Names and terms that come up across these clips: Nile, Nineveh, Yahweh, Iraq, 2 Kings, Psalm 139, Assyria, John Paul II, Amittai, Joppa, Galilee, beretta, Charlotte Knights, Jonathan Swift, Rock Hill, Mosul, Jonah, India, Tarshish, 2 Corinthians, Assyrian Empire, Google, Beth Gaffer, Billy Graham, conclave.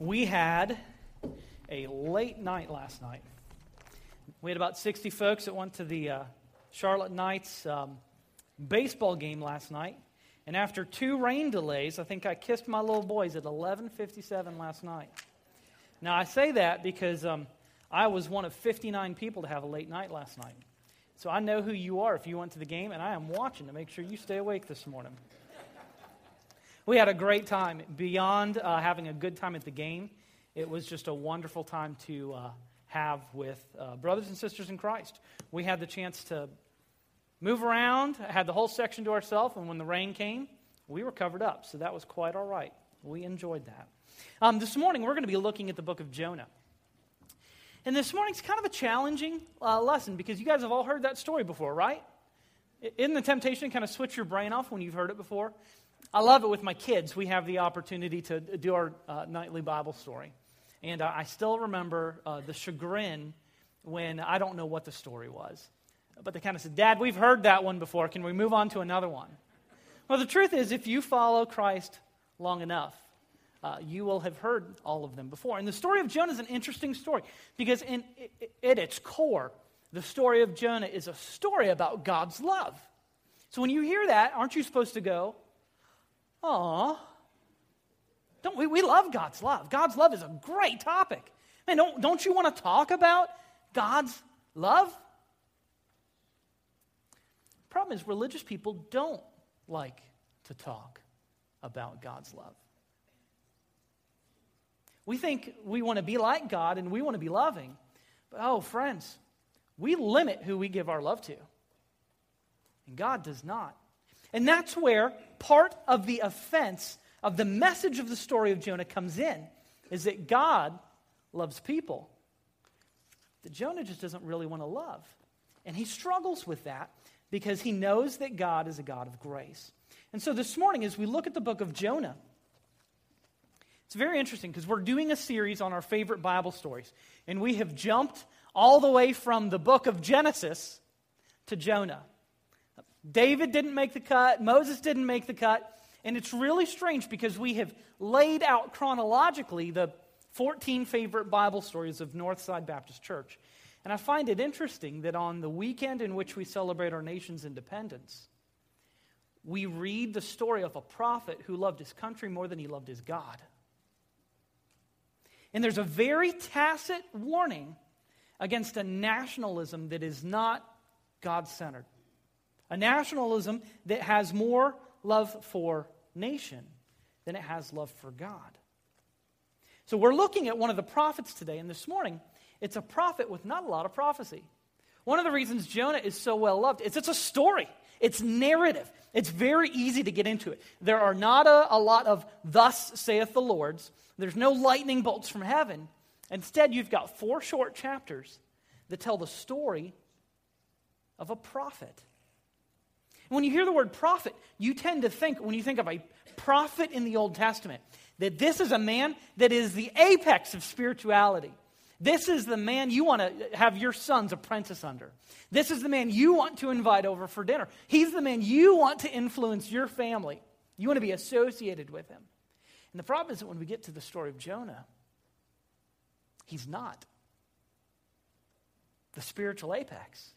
We had a late night last night. We had about 60 folks that went to the Charlotte Knights baseball game last night. And after 2 rain delays, I think I kissed my little boys at 11:57 last night. Now, I say that because I was one of 59 people to have a late night last night. So I know who you are if you went to the game, and I am watching to make sure you stay awake this morning. We had a great time. Beyond having a good time at the game, it was just a wonderful time to have with brothers and sisters in Christ. We had the chance to move around. I had the whole section to ourselves, and when the rain came, we were covered up. So that was quite all right. We enjoyed that. This morning, we're going to be looking at the book of Jonah. And this morning's kind of a challenging lesson because you guys have all heard that story before, right? Isn't the temptation to kind of switch your brain off when you've heard it before? I love it with my kids. We have the opportunity to do our nightly Bible story. And I still remember the chagrin when I don't know what the story was. But they kind of said, "Dad, we've heard that one before. Can we move on to another one?" Well, the truth is, if you follow Christ long enough, you will have heard all of them before. And the story of Jonah is an interesting story because at its core, the story of Jonah is a story about God's love. So when you hear that, aren't you supposed to go, "Aw, don't we love God's love. God's love is a great topic. Man, don't you want to talk about God's love?" Problem is, religious people don't like to talk about God's love. We think we want to be like God and we want to be loving. But oh, friends, we limit who we give our love to. And God does not. And that's where part of the offense of the message of the story of Jonah comes in, is that God loves people that Jonah just doesn't really want to love. And he struggles with that because he knows that God is a God of grace. And so this morning, as we look at the book of Jonah, it's very interesting because we're doing a series on our favorite Bible stories, and we have jumped all the way from the book of Genesis to Jonah. David didn't make the cut, Moses didn't make the cut, and it's really strange because we have laid out chronologically the 14 favorite Bible stories of Northside Baptist Church. And I find it interesting that on the weekend in which we celebrate our nation's independence, we read the story of a prophet who loved his country more than he loved his God. And there's a very tacit warning against a nationalism that is not God-centered. A nationalism that has more love for nation than it has love for God. So we're looking at one of the prophets today, and this morning, it's a prophet with not a lot of prophecy. One of the reasons Jonah is so well loved is it's a story. It's narrative. It's very easy to get into it. There are not a lot of "thus saith the Lord's." There's no lightning bolts from heaven. Instead, you've got 4 short chapters that tell the story of a prophet. When you hear the word prophet, you tend to think, when you think of a prophet in the Old Testament, that this is a man that is the apex of spirituality. This is the man you want to have your son's apprentice under. This is the man you want to invite over for dinner. He's the man you want to influence your family. You want to be associated with him. And the problem is that when we get to the story of Jonah, he's not the spiritual apex.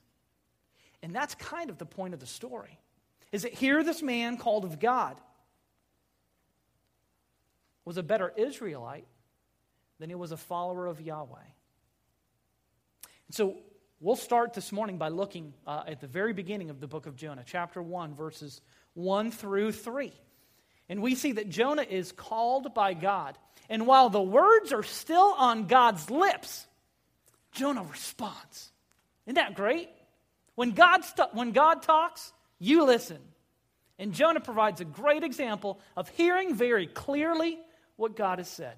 And that's kind of the point of the story, is that here this man called of God was a better Israelite than he was a follower of Yahweh. And so we'll start this morning by looking at the very beginning of the book of Jonah, chapter 1, verses 1 through 3. And we see that Jonah is called by God. And while the words are still on God's lips, Jonah responds. Isn't that great? When God talks, you listen. And Jonah provides a great example of hearing very clearly what God has said.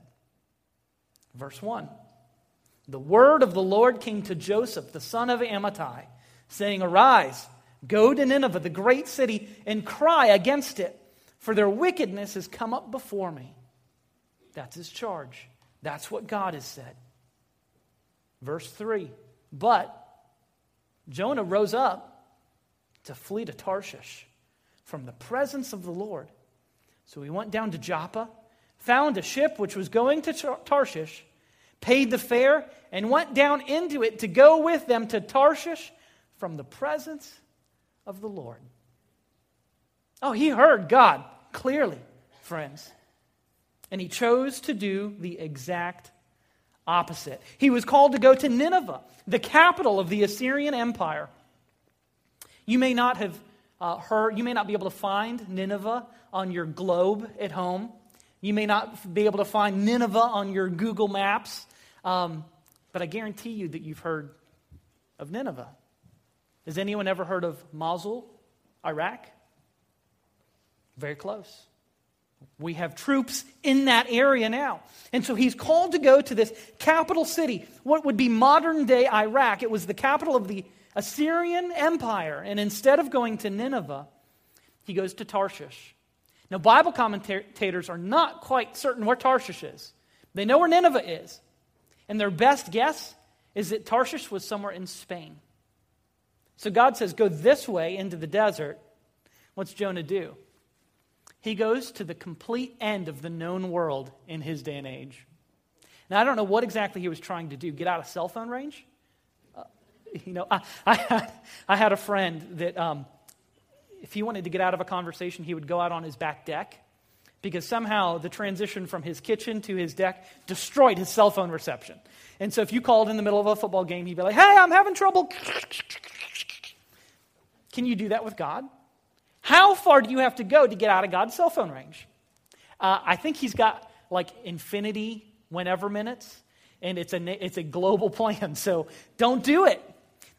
Verse 1, "The word of the Lord came to Joseph, the son of Amittai, saying, 'Arise, go to Nineveh, the great city, and cry against it, for their wickedness has come up before me.'" That's his charge. That's what God has said. Verse 3, "But Jonah rose up to flee to Tarshish from the presence of the Lord. So he went down to Joppa, found a ship which was going to Tarshish, paid the fare, and went down into it to go with them to Tarshish from the presence of the Lord. Oh, he heard God clearly, friends. And he chose to do the exact opposite. He was called to go to Nineveh, the capital of the Assyrian Empire. You may not have heard, you may not be able to find Nineveh on your globe at home. You may not be able to find Nineveh on your Google Maps. But I guarantee you that you've heard of Nineveh. Has anyone ever heard of Mosul, Iraq? Very close. We have troops in that area now. And so he's called to go to this capital city, what would be modern-day Iraq. It was the capital of the Assyrian Empire. And instead of going to Nineveh, he goes to Tarshish. Now, Bible commentators are not quite certain where Tarshish is. They know where Nineveh is. And their best guess is that Tarshish was somewhere in Spain. So God says, go this way into the desert. What's Jonah do? He goes to the complete end of the known world in his day and age. Now, I don't know what exactly he was trying to do. Get out of cell phone range? I had a friend that if he wanted to get out of a conversation, he would go out on his back deck because somehow the transition from his kitchen to his deck destroyed his cell phone reception. And so if you called in the middle of a football game, he'd be like, hey, I'm having trouble. Can you do that with God? How far do you have to go to get out of God's cell phone range? I think he's got like infinity whenever minutes, and it's a global plan, so don't do it.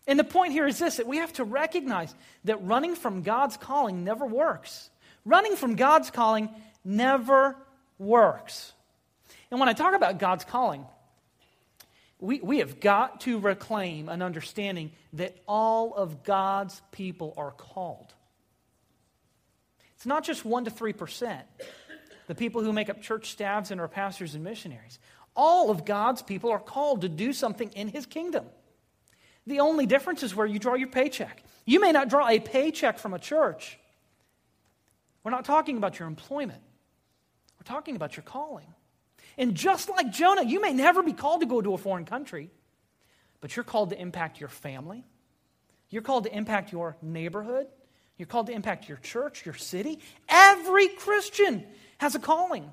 And the point here is this, that we have to recognize that running from God's calling never works. Running from God's calling never works. And when I talk about God's calling, we have got to reclaim an understanding that all of God's people are called. It's not just 1 to 3%, the people who make up church staffs and are pastors and missionaries. All of God's people are called to do something in his kingdom. The only difference is where you draw your paycheck. You may not draw a paycheck from a church. We're not talking about your employment. We're talking about your calling. And just like Jonah, you may never be called to go to a foreign country, but you're called to impact your family. You're called to impact your neighborhood. You're called to impact your church, your city. Every Christian has a calling.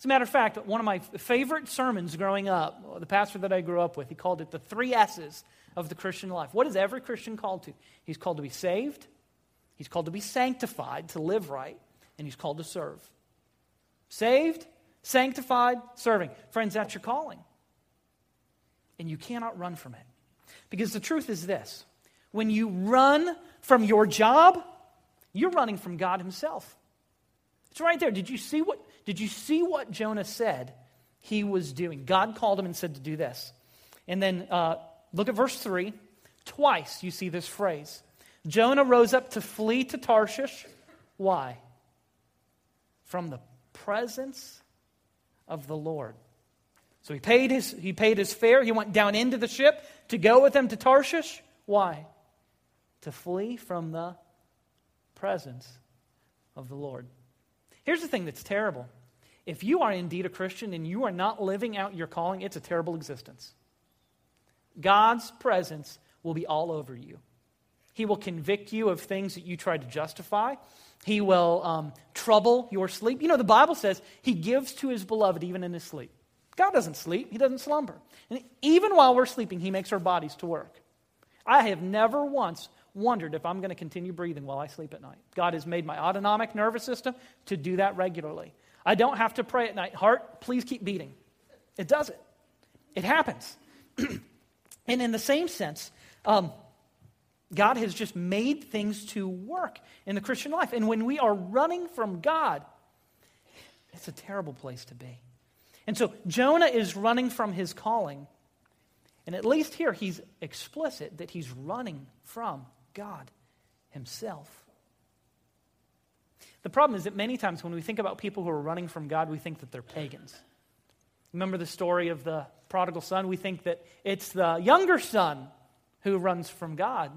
As a matter of fact, one of my favorite sermons growing up, the pastor that I grew up with, he called it the 3 S's of the Christian life. What is every Christian called to? He's called to be saved, he's called to be sanctified, to live right, and he's called to serve. Saved, sanctified, serving. Friends, that's your calling. And you cannot run from it. Because the truth is this. When you run from your job, you're running from God himself. It's right there. Did you see what Jonah said he was doing? God called him and said to do this. And then look at verse 3. Twice you see this phrase. Jonah rose up to flee to Tarshish. Why? From the presence of the Lord. So he paid his fare. He went down into the ship to go with them to Tarshish. Why? To flee from the presence of the Lord. Here's the thing that's terrible. If you are indeed a Christian and you are not living out your calling, it's a terrible existence. God's presence will be all over you. He will convict you of things that you try to justify. He will trouble your sleep. You know, the Bible says he gives to his beloved even in his sleep. God doesn't sleep. He doesn't slumber. And even while we're sleeping, he makes our bodies to work. I have never once wondered if I'm going to continue breathing while I sleep at night. God has made my autonomic nervous system to do that regularly. I don't have to pray at night. Heart, please keep beating. It does it. It happens. And in the same sense, God has just made things to work in the Christian life. And when we are running from God, it's a terrible place to be. And so Jonah is running from his calling. And at least here, he's explicit that he's running from God himself. The problem is that many times when we think about people who are running from God, we think that they're pagans. Remember the story of the prodigal son? We think that it's the younger son who runs from God.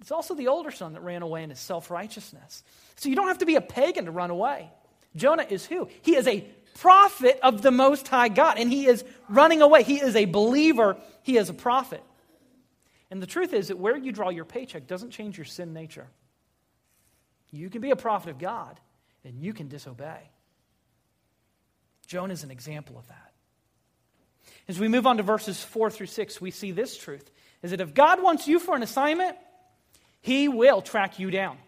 It's also the older son that ran away in his self-righteousness. So you don't have to be a pagan to run away. Jonah is who? He is a prophet of the Most High God, and he is running away. He is a believer. He is a prophet. And the truth is that where you draw your paycheck doesn't change your sin nature. You can be a prophet of God, and you can disobey. Jonah is an example of that. As we move on to verses 4-6, we see this truth, is that if God wants you for an assignment, he will track you down.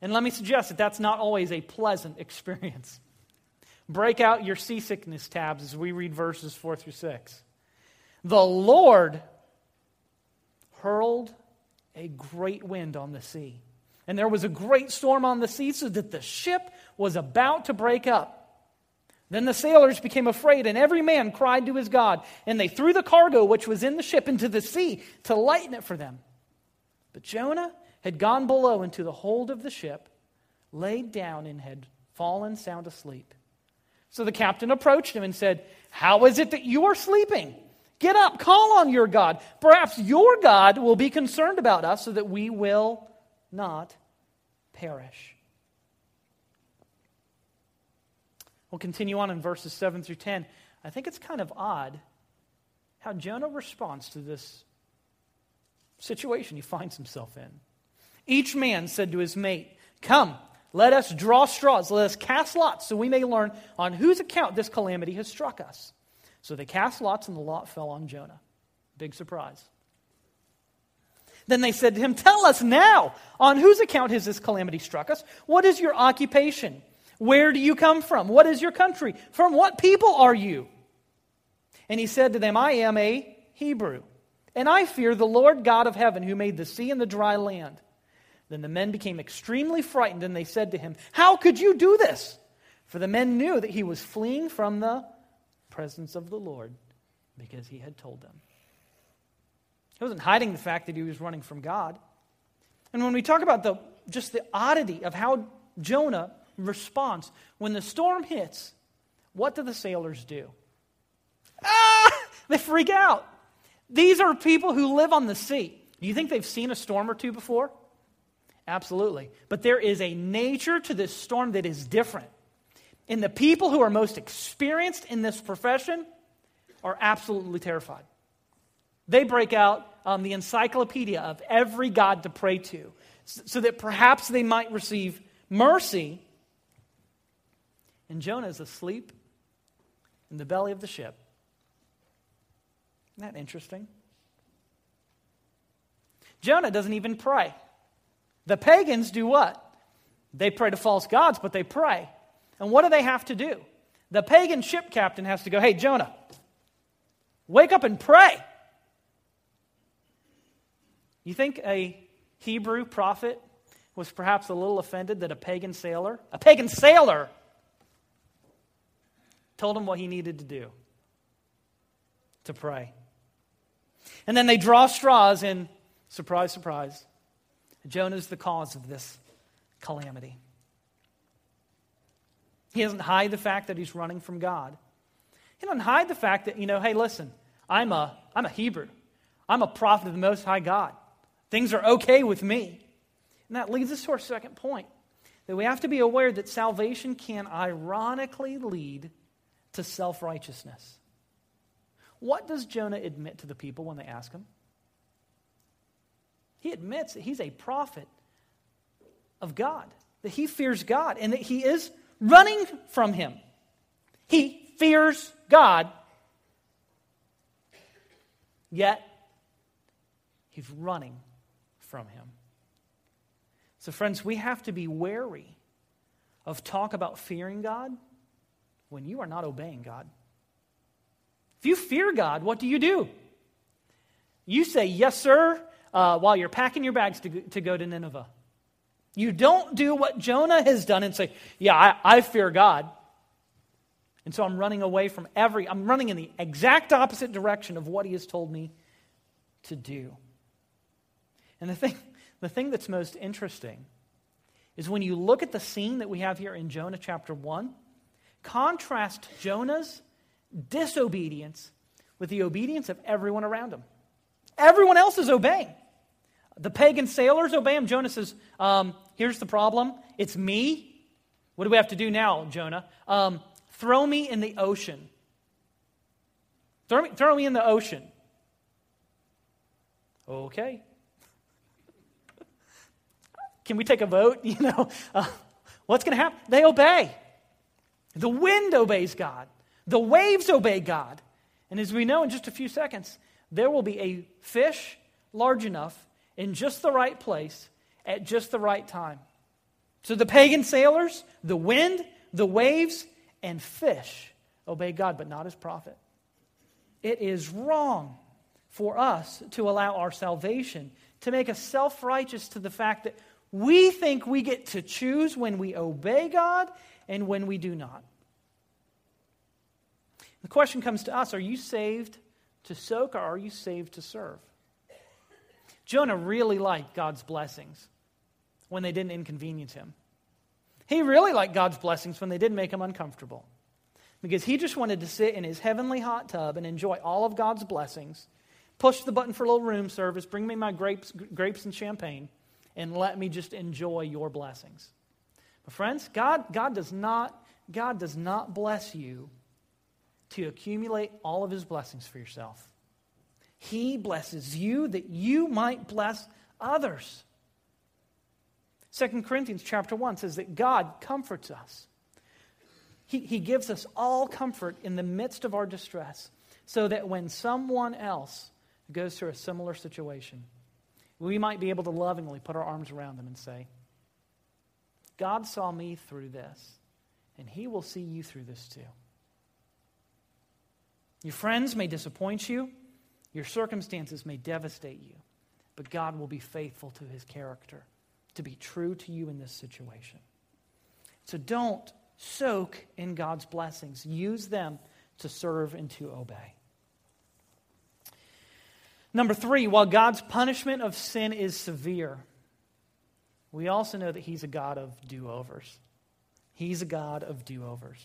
And let me suggest that that's not always a pleasant experience. Break out your seasickness tabs as we read verses 4-6. The Lord hurled a great wind on the sea, and there was a great storm on the sea so that the ship was about to break up. Then the sailors became afraid, and every man cried to his God, and they threw the cargo which was in the ship into the sea to lighten it for them. But Jonah had gone below into the hold of the ship, laid down, and had fallen sound asleep. So the captain approached him and said, "How is it that you are sleeping? Get up, call on your God. Perhaps your God will be concerned about us so that we will not perish." We'll continue on in verses 7-10. I think it's kind of odd how Jonah responds to this situation he finds himself in. Each man said to his mate, "Come, let us draw straws, let us cast lots, so we may learn on whose account this calamity has struck us." So they cast lots, and the lot fell on Jonah. Big surprise. Then they said to him, "Tell us now, on whose account has this calamity struck us? What is your occupation? Where do you come from? What is your country? From what people are you?" And he said to them, "I am a Hebrew, and I fear the Lord God of heaven, who made the sea and the dry land." Then the men became extremely frightened, and they said to him, "How could you do this?" For the men knew that he was fleeing from the presence of the Lord, because he had told them. He wasn't hiding the fact that he was running from God. And when we talk about the oddity of how Jonah response. When the storm hits, what do the sailors do? They freak out. These are people who live on the sea. Do you think they've seen a storm or two before? Absolutely. But there is a nature to this storm that is different. And the people who are most experienced in this profession are absolutely terrified. They break out the encyclopedia of every god to pray to so that perhaps they might receive mercy. And Jonah is asleep in the belly of the ship. Isn't that interesting? Jonah doesn't even pray. The pagans do what? They pray to false gods, but they pray. And what do they have to do? The pagan ship captain has to go, "Hey, Jonah, wake up and pray." You think a Hebrew prophet was perhaps a little offended that a pagan sailor told him what he needed to do? To pray. And then they draw straws, and surprise, surprise, Jonah's the cause of this calamity. He doesn't hide the fact that he's running from God. He doesn't hide the fact that, hey, listen, I'm a Hebrew. I'm a prophet of the Most High God. Things are okay with me. And that leads us to our second point, that we have to be aware that salvation can ironically lead to self-righteousness. What does Jonah admit to the people when they ask him? He admits that he's a prophet of God, that he fears God, and that he is running from him. He fears God, yet he's running from him. So friends, we have to be wary of talk about fearing God when you are not obeying God. If you fear God, what do? You say, "Yes, sir," while you're packing your bags to go to Nineveh. You don't do what Jonah has done and say, "Yeah, I fear God. And so I'm running away from I'm running in the exact opposite direction of what he has told me to do." And the thing that's most interesting is when you look at the scene that we have here in Jonah chapter 1, contrast Jonah's disobedience with the obedience of everyone around him. Everyone else is obeying. The pagan sailors obey him. Jonah says, here's the problem. It's me. What do we have to do now, Jonah? Throw me in the ocean. Throw me in the ocean. Okay. Can we take a vote? You know, what's going to happen? They obey. The wind obeys God. The waves obey God. And as we know in just a few seconds, there will be a fish large enough in just the right place at just the right time. So the pagan sailors, the wind, the waves, and fish obey God, but not his prophet. It is wrong for us to allow our salvation to make us self-righteous to the fact that we think we get to choose when we obey God and when we do not. The question comes to us, are you saved to soak or are you saved to serve? Jonah really liked God's blessings when they didn't inconvenience him. He really liked God's blessings when they didn't make him uncomfortable, because he just wanted to sit in his heavenly hot tub and enjoy all of God's blessings, push the button for a little room service, bring me my grapes and champagne, and let me just enjoy your blessings. But friends, God does not bless you to accumulate all of his blessings for yourself. He blesses you that you might bless others. 2 Corinthians chapter 1 says that God comforts us. He gives us all comfort in the midst of our distress, so that when someone else goes through a similar situation, we might be able to lovingly put our arms around them and say, God saw me through this, and he will see you through this too. Your friends may disappoint you, your circumstances may devastate you, but God will be faithful to his character, to be true to you in this situation. So don't soak in God's blessings. Use them to serve and to obey. Number 3, while God's punishment of sin is severe, we also know that he's a God of do-overs. He's a God of do-overs.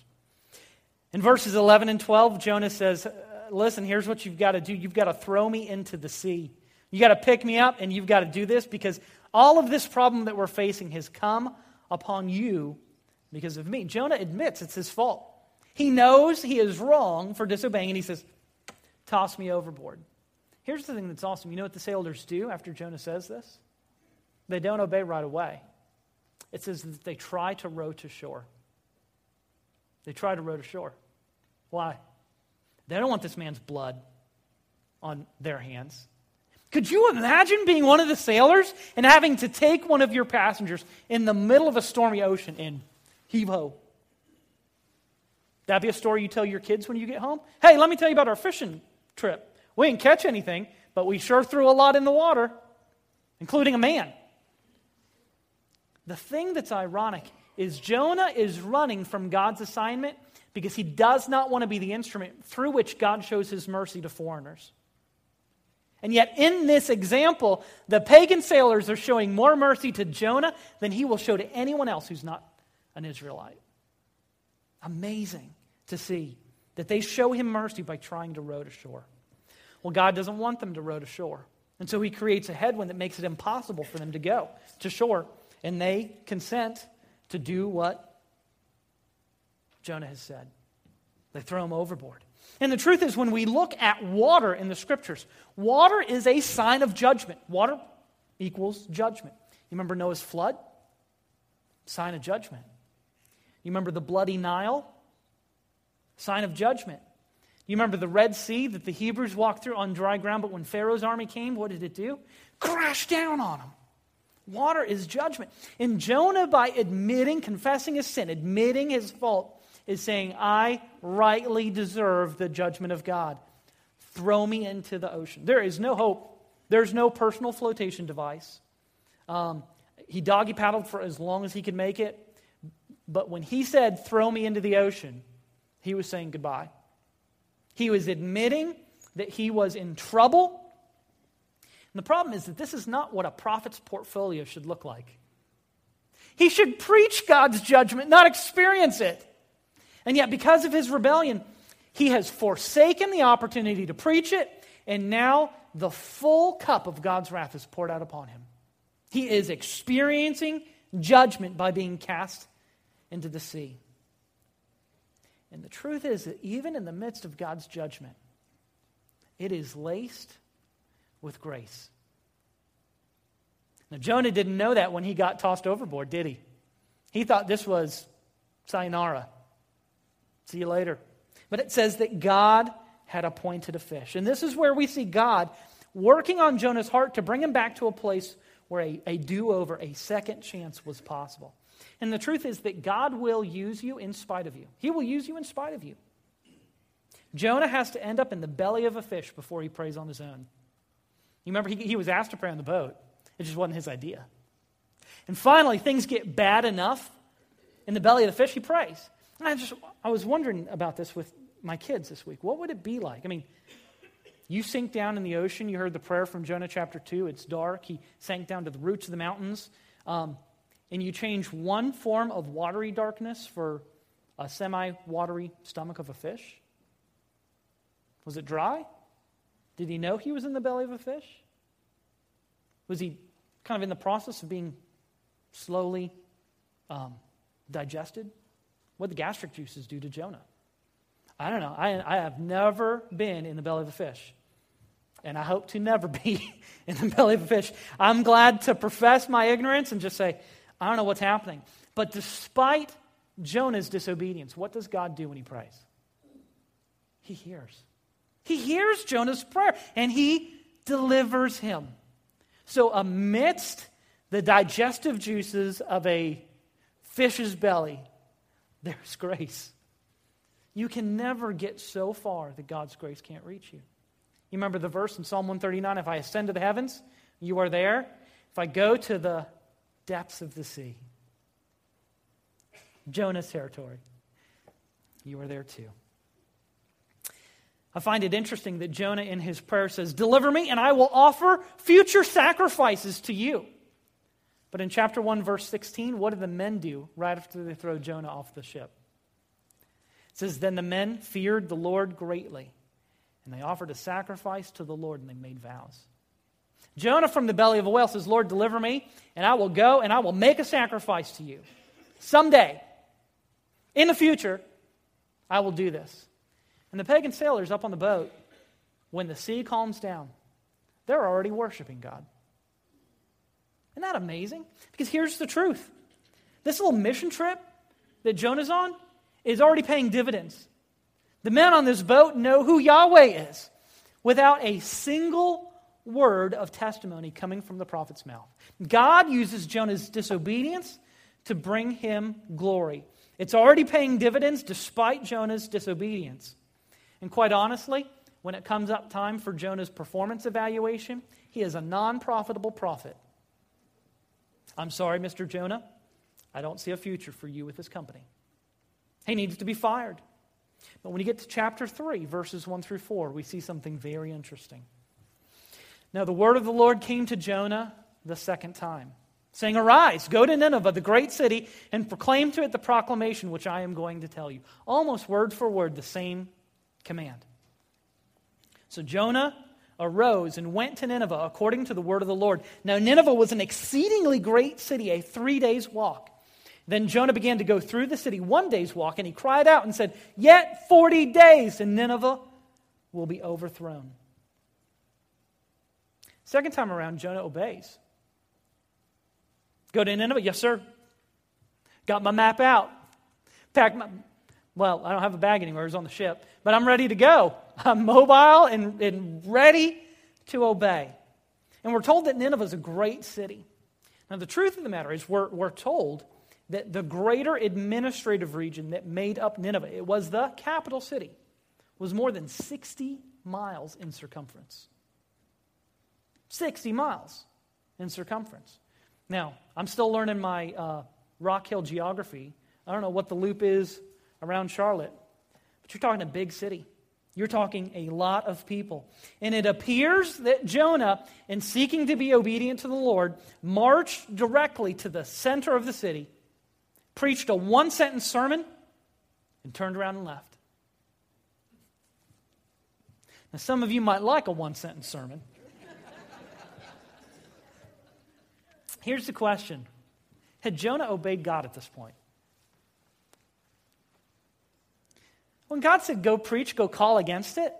In verses 11 and 12, Jonah says, listen, here's what you've got to do. You've got to throw me into the sea. You've got to pick me up, and you've got to do this, because all of this problem that we're facing has come upon you because of me. Jonah admits it's his fault. He knows he is wrong for disobeying, and he says, toss me overboard. Here's the thing that's awesome. You know what the sailors do after Jonah says this? They don't obey right away. It says that they try to row to shore. They try to row to shore. Why? They don't want this man's blood on their hands. Could you imagine being one of the sailors and having to take one of your passengers in the middle of a stormy ocean and heave-ho? That'd be a story you tell your kids when you get home. Hey, let me tell you about our fishing trip. We didn't catch anything, but we sure threw a lot in the water, including a man. The thing that's ironic is Jonah is running from God's assignment because he does not want to be the instrument through which God shows his mercy to foreigners. And yet in this example, the pagan sailors are showing more mercy to Jonah than he will show to anyone else who's not an Israelite. Amazing to see that they show him mercy by trying to row to shore. Well, God doesn't want them to row to shore. And so he creates a headwind that makes it impossible for them to go to shore. And they consent to do what Jonah has said. They throw him overboard. And the truth is, when we look at water in the scriptures, water is a sign of judgment. Water equals judgment. You remember Noah's flood? Sign of judgment. You remember the bloody Nile? Sign of judgment. You remember the Red Sea that the Hebrews walked through on dry ground, but when Pharaoh's army came, what did it do? Crashed down on them. Water is judgment. And Jonah, by confessing his sin, admitting his fault, is saying, I rightly deserve the judgment of God. Throw me into the ocean. There is no hope. There's no personal flotation device. He doggy paddled for as long as he could make it. But when he said, throw me into the ocean, he was saying goodbye. He was admitting that he was in trouble. And the problem is that this is not what a prophet's portfolio should look like. He should preach God's judgment, not experience it. And yet, because of his rebellion, he has forsaken the opportunity to preach it, and now the full cup of God's wrath is poured out upon him. He is experiencing judgment by being cast into the sea. And the truth is that even in the midst of God's judgment, it is laced with grace. Now, Jonah didn't know that when he got tossed overboard, did he? He thought this was sayonara. See you later. But it says that God had appointed a fish. And this is where we see God working on Jonah's heart to bring him back to a place where a do-over, a second chance was possible. And the truth is that God will use you in spite of you. He will use you in spite of you. Jonah has to end up in the belly of a fish before he prays on his own. You remember, he was asked to pray on the boat. It just wasn't his idea. And finally, things get bad enough in the belly of the fish, he prays. And I was wondering about this with my kids this week. What would it be like? I mean, you sink down in the ocean. You heard the prayer from Jonah chapter 2. It's dark. He sank down to the roots of the mountains. And you change one form of watery darkness for a semi-watery stomach of a fish. Was it dry? Did he know he was in the belly of a fish? Was he kind of in the process of being slowly digested? What did the gastric juices do to Jonah? I don't know. I have never been in the belly of a fish. And I hope to never be in the belly of a fish. I'm glad to profess my ignorance and just say, I don't know what's happening. But despite Jonah's disobedience, what does God do when he prays? He hears. He hears Jonah's prayer, and he delivers him. So amidst the digestive juices of a fish's belly, there's grace. You can never get so far that God's grace can't reach you. You remember the verse in Psalm 139, if I ascend to the heavens, you are there. If I go to the depths of the sea, Jonah's territory, you are there too. I find it interesting that Jonah in his prayer says, deliver me and I will offer future sacrifices to you. But in chapter 1, verse 16, what do the men do right after they throw Jonah off the ship? It says, then the men feared the Lord greatly, and they offered a sacrifice to the Lord, and they made vows. Jonah from the belly of a whale says, Lord, deliver me, and I will go, and I will make a sacrifice to you. Someday, in the future, I will do this. And the pagan sailors up on the boat, when the sea calms down, they're already worshiping God. Isn't that amazing? Because here's the truth. This little mission trip that Jonah's on is already paying dividends. The men on this boat know who Yahweh is without a single word of testimony coming from the prophet's mouth. God uses Jonah's disobedience to bring him glory. It's already paying dividends despite Jonah's disobedience. And quite honestly, when it comes up time for Jonah's performance evaluation, he is a non-profitable prophet. I'm sorry, Mr. Jonah, I don't see a future for you with this company. He needs to be fired. But when you get to chapter 3, verses 1 through 4, we see something very interesting. Now the word of the Lord came to Jonah the second time, saying, arise, go to Nineveh, the great city, and proclaim to it the proclamation which I am going to tell you. Almost word for word, the same command. So Jonah arose and went to Nineveh according to the word of the Lord. Now Nineveh was an exceedingly great city, a 3 days' walk. Then Jonah began to go through the city, 1 day's walk, and he cried out and said, yet 40 days and Nineveh will be overthrown. Second time around, Jonah obeys. Go to Nineveh? Yes, sir. Got my map out. Packed my... Well, I don't have a bag anywhere. It was on the ship. But I'm ready to go. I'm mobile and ready to obey. And we're told that Nineveh is a great city. Now, the truth of the matter is we're told that the greater administrative region that made up Nineveh, it was the capital city, was more than 60 miles in circumference. 60 miles in circumference. Now, I'm still learning my Rock Hill geography. I don't know what the loop is around Charlotte, but you're talking a big city. You're talking a lot of people. And it appears that Jonah, in seeking to be obedient to the Lord, marched directly to the center of the city, preached a one-sentence sermon, and turned around and left. Now, some of you might like a one-sentence sermon. Here's the question. Had Jonah obeyed God at this point? When God said, go preach, go call against it,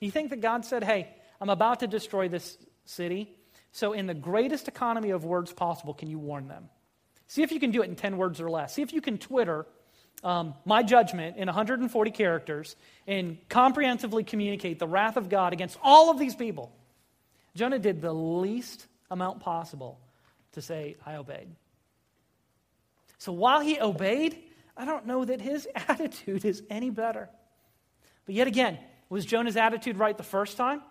you think that God said, hey, I'm about to destroy this city, so in the greatest economy of words possible, can you warn them? See if you can do it in 10 words or less. See if you can Twitter my judgment in 140 characters and comprehensively communicate the wrath of God against all of these people. Jonah did the least amount possible to say, I obeyed. So while he obeyed, I don't know that his attitude is any better. But yet again, was Jonah's attitude right the first time?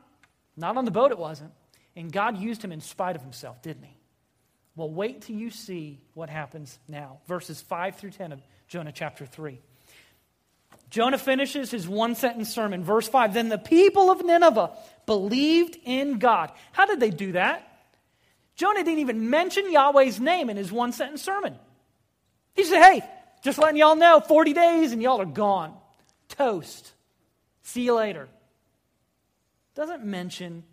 Not on the boat, it wasn't. And God used him in spite of himself, didn't he? Well, wait till you see what happens now. Verses 5 through 10 of Jonah chapter 3. Jonah finishes his one-sentence sermon. Verse 5, then the people of Nineveh believed in God. How did they do that? Jonah didn't even mention Yahweh's name in his one-sentence sermon. He said, hey, just letting y'all know, 40 days and y'all are gone. Toast. See you later. Doesn't mention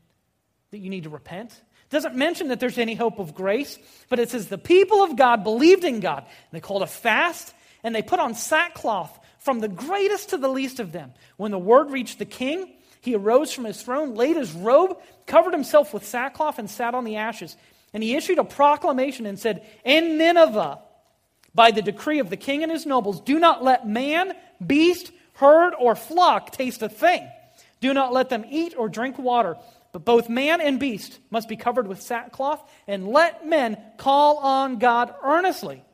that you need to repent. Doesn't mention that there's any hope of grace. But it says the people of God believed in God. They called a fast and they put on sackcloth from the greatest to the least of them. When the word reached the king, he arose from his throne, laid his robe, covered himself with sackcloth and sat on the ashes. And he issued a proclamation and said, in Nineveh, by the decree of the king and his nobles, do not let man, beast, herd, or flock taste a thing. Do not let them eat or drink water. But both man and beast must be covered with sackcloth, and let men call on God earnestly,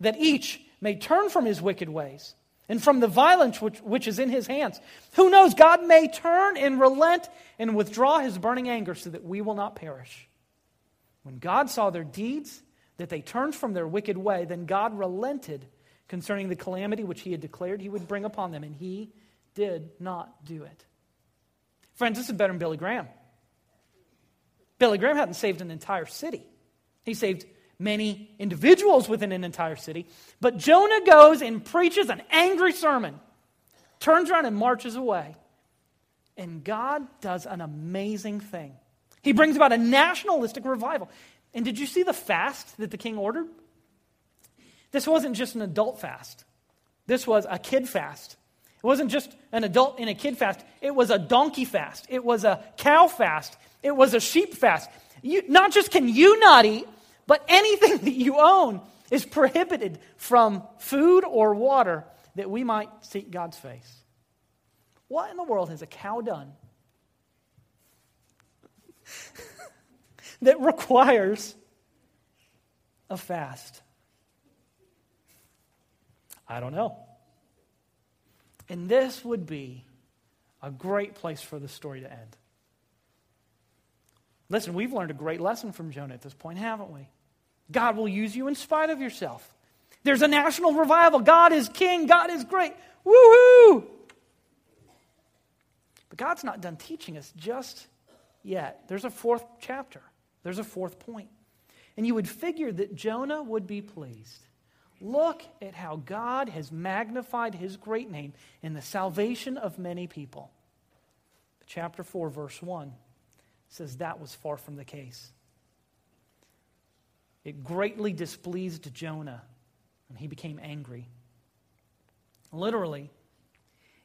that each may turn from his wicked ways and from the violence which is in his hands. Who knows, God may turn and relent and withdraw his burning anger so that we will not perish. When God saw their deeds, that they turned from their wicked way, then God relented concerning the calamity which he had declared he would bring upon them, and he did not do it. Friends, this is better than Billy Graham. Billy Graham hadn't saved an entire city. He saved many individuals within an entire city, but Jonah goes and preaches an angry sermon, turns around and marches away, and God does an amazing thing. He brings about a nationalistic revival. And did you see the fast that the king ordered? This wasn't just an adult fast. This was a kid fast. It wasn't just an adult and a kid fast. It was a donkey fast. It was a cow fast. It was a sheep fast. Not just can you not eat, but anything that you own is prohibited from food or water that we might seek God's face. What in the world has a cow done that requires a fast? I don't know. And this would be a great place for the story to end. Listen, we've learned a great lesson from Jonah at this point, haven't we? God will use you in spite of yourself. There's a national revival. God is king. God is great. Woo-hoo! But God's not done teaching us just yet. There's a fourth chapter. There's a fourth point. And you would figure that Jonah would be pleased. Look at how God has magnified his great name in the salvation of many people. Chapter 4, verse 1 says that was far from the case. It greatly displeased Jonah, and he became angry. Literally,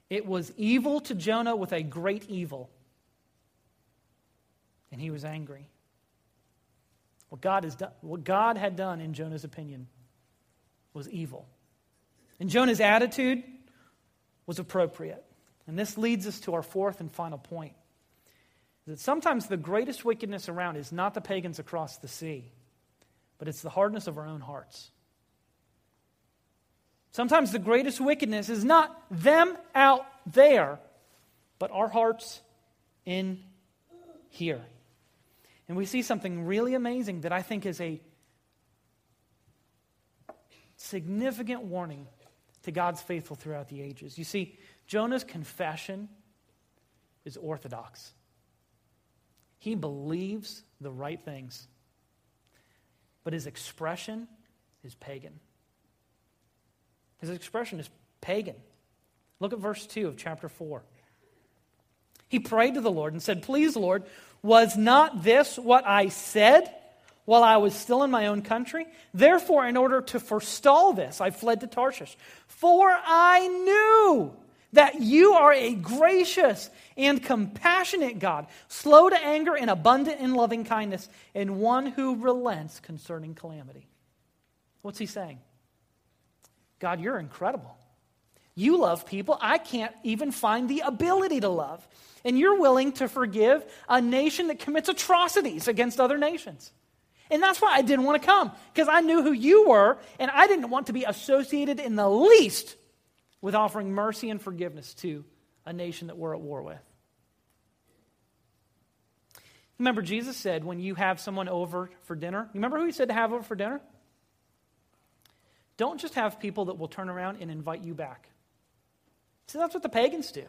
it was evil to Jonah with a great evil, and he was angry. What God had done, in Jonah's opinion, was evil. And Jonah's attitude was appropriate. And this leads us to our fourth and final point, that sometimes the greatest wickedness around is not the pagans across the sea, but it's the hardness of our own hearts. Sometimes the greatest wickedness is not them out there, but our hearts in here. And we see something really amazing that I think is a significant warning to God's faithful throughout the ages. You see, Jonah's confession is orthodox. He believes the right things, but his expression is pagan. His expression is pagan. Look at verse 2 of chapter 4. He prayed to the Lord and said, please, Lord, was not this what I said while I was still in my own country? Therefore, in order to forestall this, I fled to Tarshish. For I knew that you are a gracious and compassionate God, slow to anger and abundant in loving kindness, and one who relents concerning calamity. What's he saying? God, you're incredible. You love people I can't even find the ability to love. And you're willing to forgive a nation that commits atrocities against other nations. And that's why I didn't want to come, because I knew who you were, and I didn't want to be associated in the least with offering mercy and forgiveness to a nation that we're at war with. Remember, Jesus said when you have someone over for dinner, remember who he said to have over for dinner? Don't just have people that will turn around and invite you back. See, that's what the pagans do.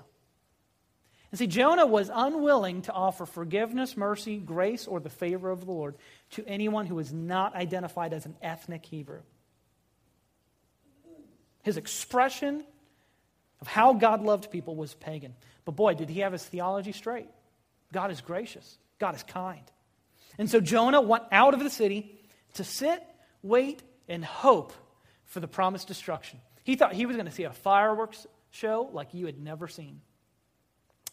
And see, Jonah was unwilling to offer forgiveness, mercy, grace, or the favor of the Lord to anyone who was not identified as an ethnic Hebrew. His expression of how God loved people was pagan. But boy, did he have his theology straight. God is gracious. God is kind. And so Jonah went out of the city to sit, wait, and hope for the promised destruction. He thought he was going to see a fireworks show like you had never seen.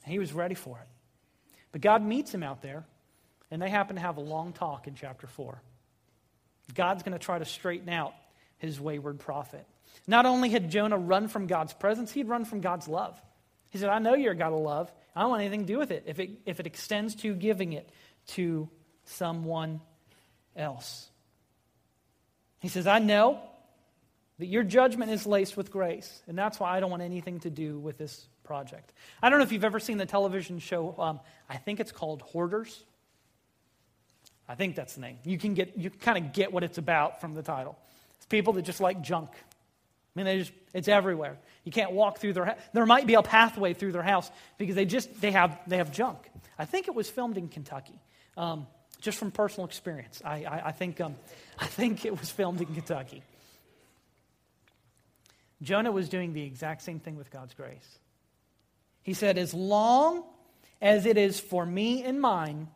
And he was ready for it. But God meets him out there, and they happen to have a long talk in chapter 4. God's going to try to straighten out his wayward prophet. Not only had Jonah run from God's presence, he'd run from God's love. He said, I know you're a God of love. I don't want anything to do with it if it extends to giving it to someone else. He says, I know that your judgment is laced with grace, and that's why I don't want anything to do with this project. I don't know if you've ever seen the television show, I think it's called Hoarders. I think that's the name. You kind of get what it's about from the title. It's people that just like junk. I mean, it's everywhere. You can't walk through their house. There might be a pathway through their house because they have junk. I think it was filmed in Kentucky. Just from personal experience, I think it was filmed in Kentucky. Jonah was doing the exact same thing with God's grace. He said, as long as it is for me and mine,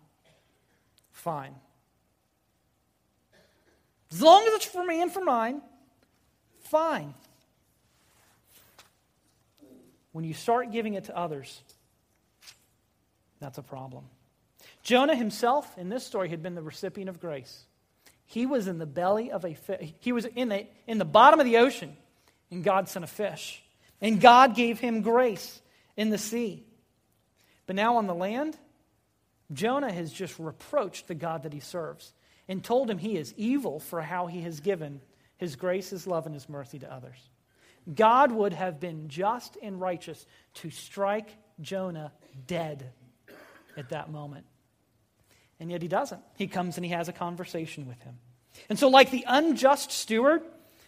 fine. As long as it's for me and for mine, fine. When you start giving it to others, that's a problem. Jonah himself, in this story, had been the recipient of grace. He was in the belly of a fish. He was in the bottom of the ocean, and God sent a fish. And God gave him grace in the sea. But now on the land, Jonah has just reproached the God that he serves and told him he is evil for how he has given his grace, his love, and his mercy to others. God would have been just and righteous to strike Jonah dead at that moment. And yet he doesn't. He comes and he has a conversation with him. And so like the unjust steward,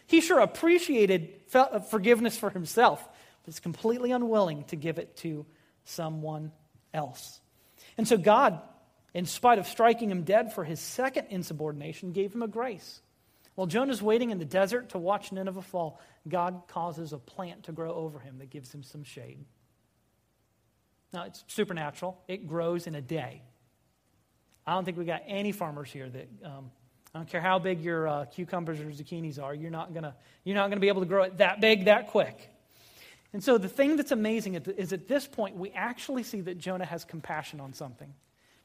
he sure appreciated forgiveness for himself, but is completely unwilling to give it to someone else. And so God, in spite of striking him dead for his second insubordination, gave him a grace. While Jonah's waiting in the desert to watch Nineveh fall, God causes a plant to grow over him that gives him some shade. Now, it's supernatural. It grows in a day. I don't think we got any farmers here that, I don't care how big your cucumbers or zucchinis are, you're not gonna be able to grow it that big that quick. And so the thing that's amazing is at this point, we actually see that Jonah has compassion on something.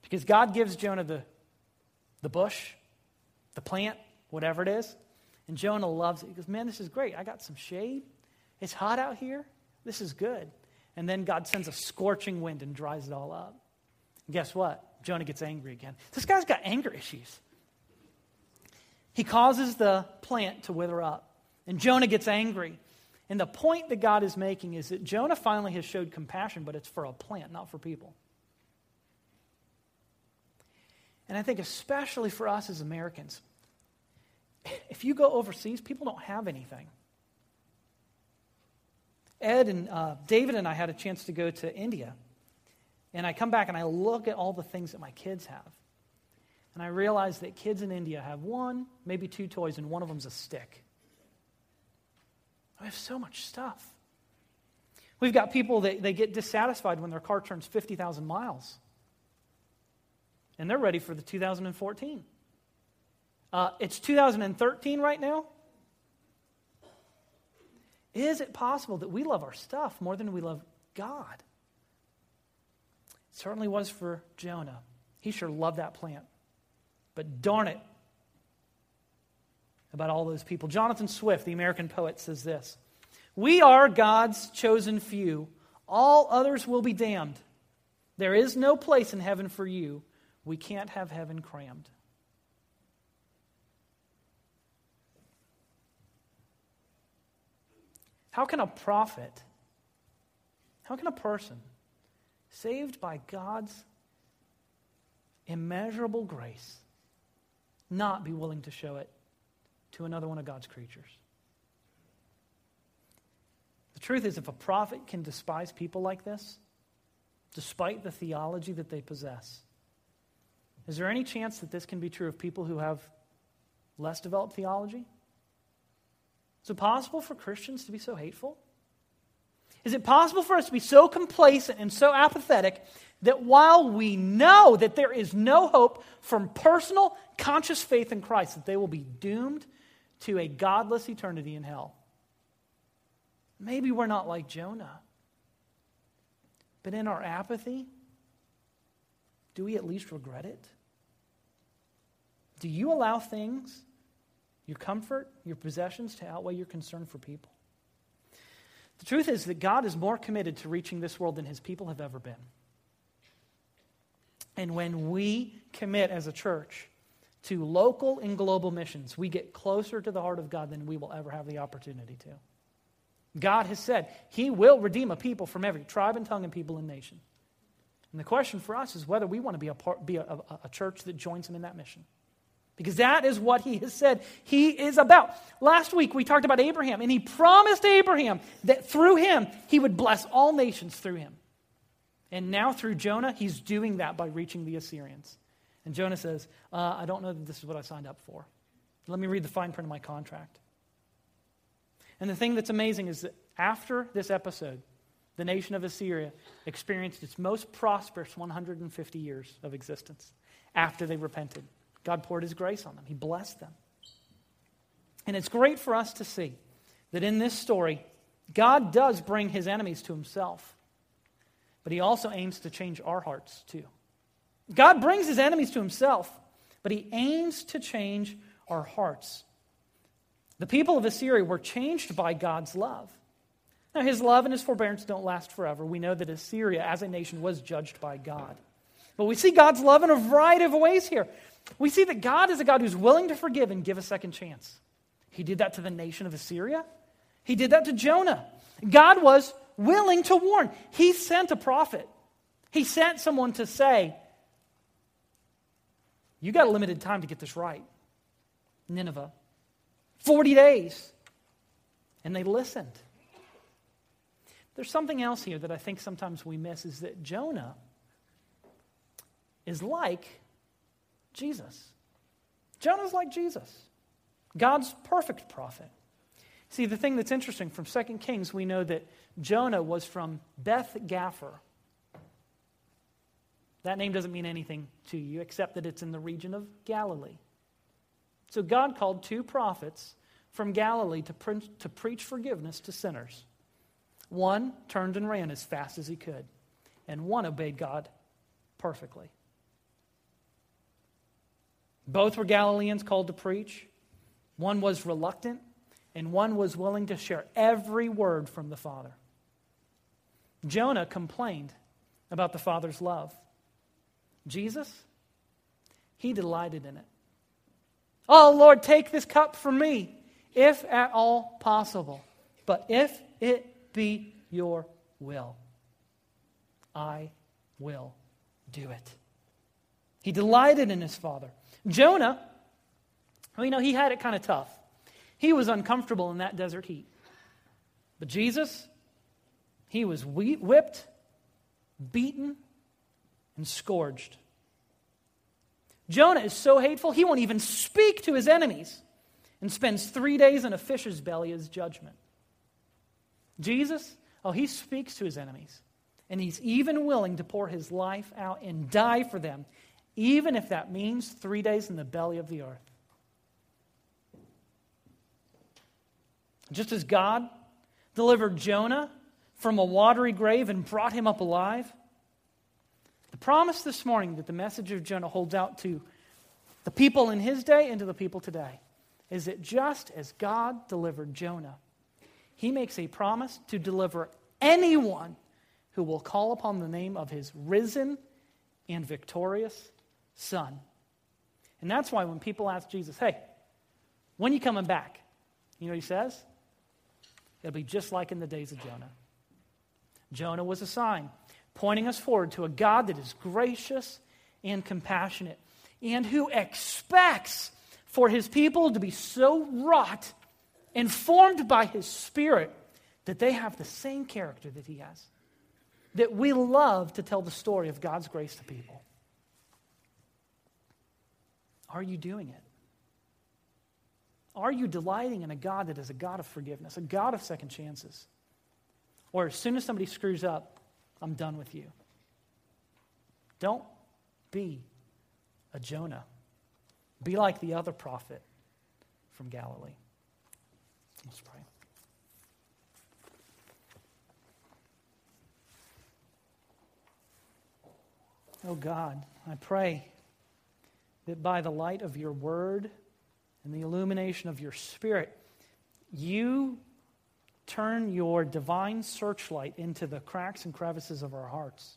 Because God gives Jonah the bush, the plant, whatever it is. And Jonah loves it. He goes, man, this is great. I got some shade. It's hot out here. This is good. And then God sends a scorching wind and dries it all up. And guess what? Jonah gets angry again. This guy's got anger issues. He causes the plant to wither up. And Jonah gets angry. And the point that God is making is that Jonah finally has showed compassion, but it's for a plant, not for people. And I think especially for us as Americans, if you go overseas, people don't have anything. Ed and David and I had a chance to go to India. And I come back and I look at all the things that my kids have. And I realize that kids in India have one, maybe two toys, and one of them's a stick. We have so much stuff. We've got people that they get dissatisfied when their car turns 50,000 miles. And they're ready for the 2014. It's 2013 right now. Is it possible that we love our stuff more than we love God. It certainly was for Jonah. He sure loved that plant. But darn it about all those people. Jonathan Swift, the American poet, says this: "We are God's chosen few. All others will be damned. There is no place in heaven for you. We can't have heaven crammed." How can a prophet, how can a person saved by God's immeasurable grace not be willing to show it to another one of God's creatures? The truth is, if a prophet can despise people like this, despite the theology that they possess, is there any chance that this can be true of people who have less developed theology? Is it possible for Christians to be so hateful? Is it possible for us to be so complacent and so apathetic that while we know that there is no hope from personal, conscious faith in Christ, that they will be doomed to a godless eternity in hell? Maybe we're not like Jonah. But in our apathy, do we at least regret it? Do you allow things, your comfort, your possessions, to outweigh your concern for people? The truth is that God is more committed to reaching this world than his people have ever been. And when we commit as a church to local and global missions, we get closer to the heart of God than we will ever have the opportunity to. God has said he will redeem a people from every tribe and tongue and people and nation. And the question for us is whether we want to be a church that joins him in that mission. Because that is what he has said he is about. Last week we talked about Abraham, and he promised Abraham that through him he would bless all nations through him. And now through Jonah, he's doing that by reaching the Assyrians. And Jonah says, I don't know that this is what I signed up for. Let me read the fine print of my contract. And the thing that's amazing is that after this episode, the nation of Assyria experienced its most prosperous 150 years of existence after they repented. God poured his grace on them. He blessed them. And it's great for us to see that in this story, God does bring his enemies to himself, but he also aims to change our hearts too. God brings his enemies to himself, but he aims to change our hearts. The people of Assyria were changed by God's love. Now, his love and his forbearance don't last forever. We know that Assyria as a nation was judged by God. But we see God's love in a variety of ways here. We see that God is a God who's willing to forgive and give a second chance. He did that to the nation of Assyria. He did that to Jonah. God was willing to warn. He sent a prophet. He sent someone to say, you got a limited time to get this right. Nineveh. 40 days. And they listened. There's something else here that I think sometimes we miss, is that Jonah is like Jesus. Jonah's like Jesus, God's perfect prophet. See, the thing that's interesting, from 2 Kings, we know that Jonah was from Beth Gaffer. That name doesn't mean anything to you except that it's in the region of Galilee. So God called two prophets from Galilee to preach forgiveness to sinners. One turned and ran as fast as he could, and one obeyed God perfectly. Both were Galileans called to preach. One was reluctant, and one was willing to share every word from the Father. Jonah complained about the Father's love. Jesus, he delighted in it. Oh, Lord, take this cup from me, if at all possible. But if it be your will, I will do it. He delighted in his Father. Jonah, well, you know, he had it kind of tough. He was uncomfortable in that desert heat. But Jesus, he was whipped, beaten, and scourged. Jonah is so hateful, he won't even speak to his enemies and spends 3 days in a fish's belly as judgment. Jesus, oh, he speaks to his enemies, and he's even willing to pour his life out and die for them, even if that means 3 days in the belly of the earth. Just as God delivered Jonah from a watery grave and brought him up alive? The promise this morning that the message of Jonah holds out to the people in his day and to the people today is that just as God delivered Jonah, he makes a promise to deliver anyone who will call upon the name of his risen and victorious Son. And that's why when people ask Jesus, hey, when are you coming back? You know what he says? It'll be just like in the days of Jonah. Jonah was a sign pointing us forward to a God that is gracious and compassionate and who expects for his people to be so wrought and formed by his Spirit that they have the same character that he has. That we love to tell the story of God's grace to people. Are you doing it? Are you delighting in a God that is a God of forgiveness, a God of second chances? Or as soon as somebody screws up, I'm done with you. Don't be a Jonah. Be like the other prophet from Galilee. Let's pray. Oh God, I pray that by the light of your word and the illumination of your Spirit, you turn your divine searchlight into the cracks and crevices of our hearts.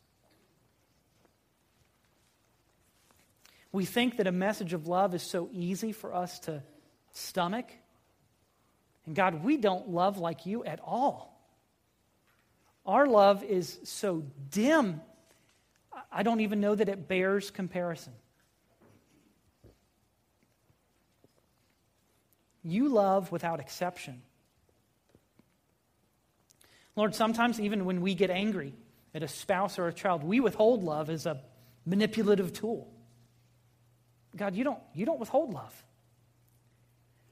We think that a message of love is so easy for us to stomach. And God, we don't love like you at all. Our love is so dim, I don't even know that it bears comparison. You love without exception. Lord, sometimes even when we get angry at a spouse or a child, we withhold love as a manipulative tool. God, you don't withhold love.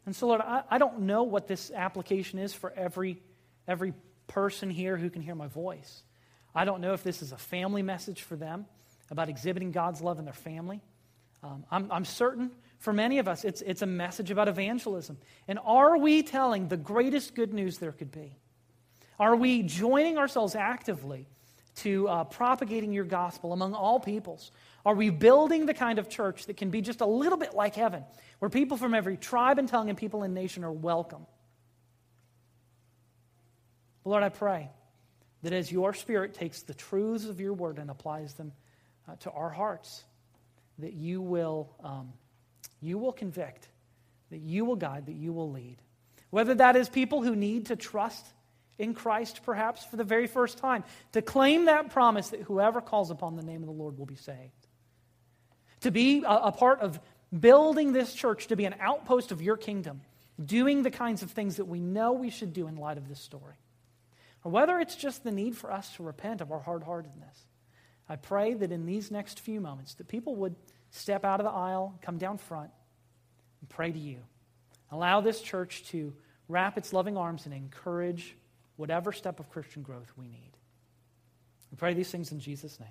And so, Lord, I don't know what this application is for every person here who can hear my voice. I don't know if this is a family message for them about exhibiting God's love in their family. I'm certain for many of us it's a message about evangelism. And are we telling the greatest good news there could be? Are we joining ourselves actively to propagating your gospel among all peoples? Are we building the kind of church that can be just a little bit like heaven, where people from every tribe and tongue and people and nation are welcome? Lord, I pray that as your Spirit takes the truths of your word and applies them to our hearts, that you will convict, that you will guide, that you will lead. Whether that is people who need to trust in Christ, perhaps for the very first time, to claim that promise that whoever calls upon the name of the Lord will be saved. To be a part of building this church, to be an outpost of your kingdom, doing the kinds of things that we know we should do in light of this story. Or whether it's just the need for us to repent of our hard-heartedness. I pray that in these next few moments that people would step out of the aisle, come down front, and pray to you. Allow this church to wrap its loving arms and encourage whatever step of Christian growth we need. We pray these things in Jesus' name.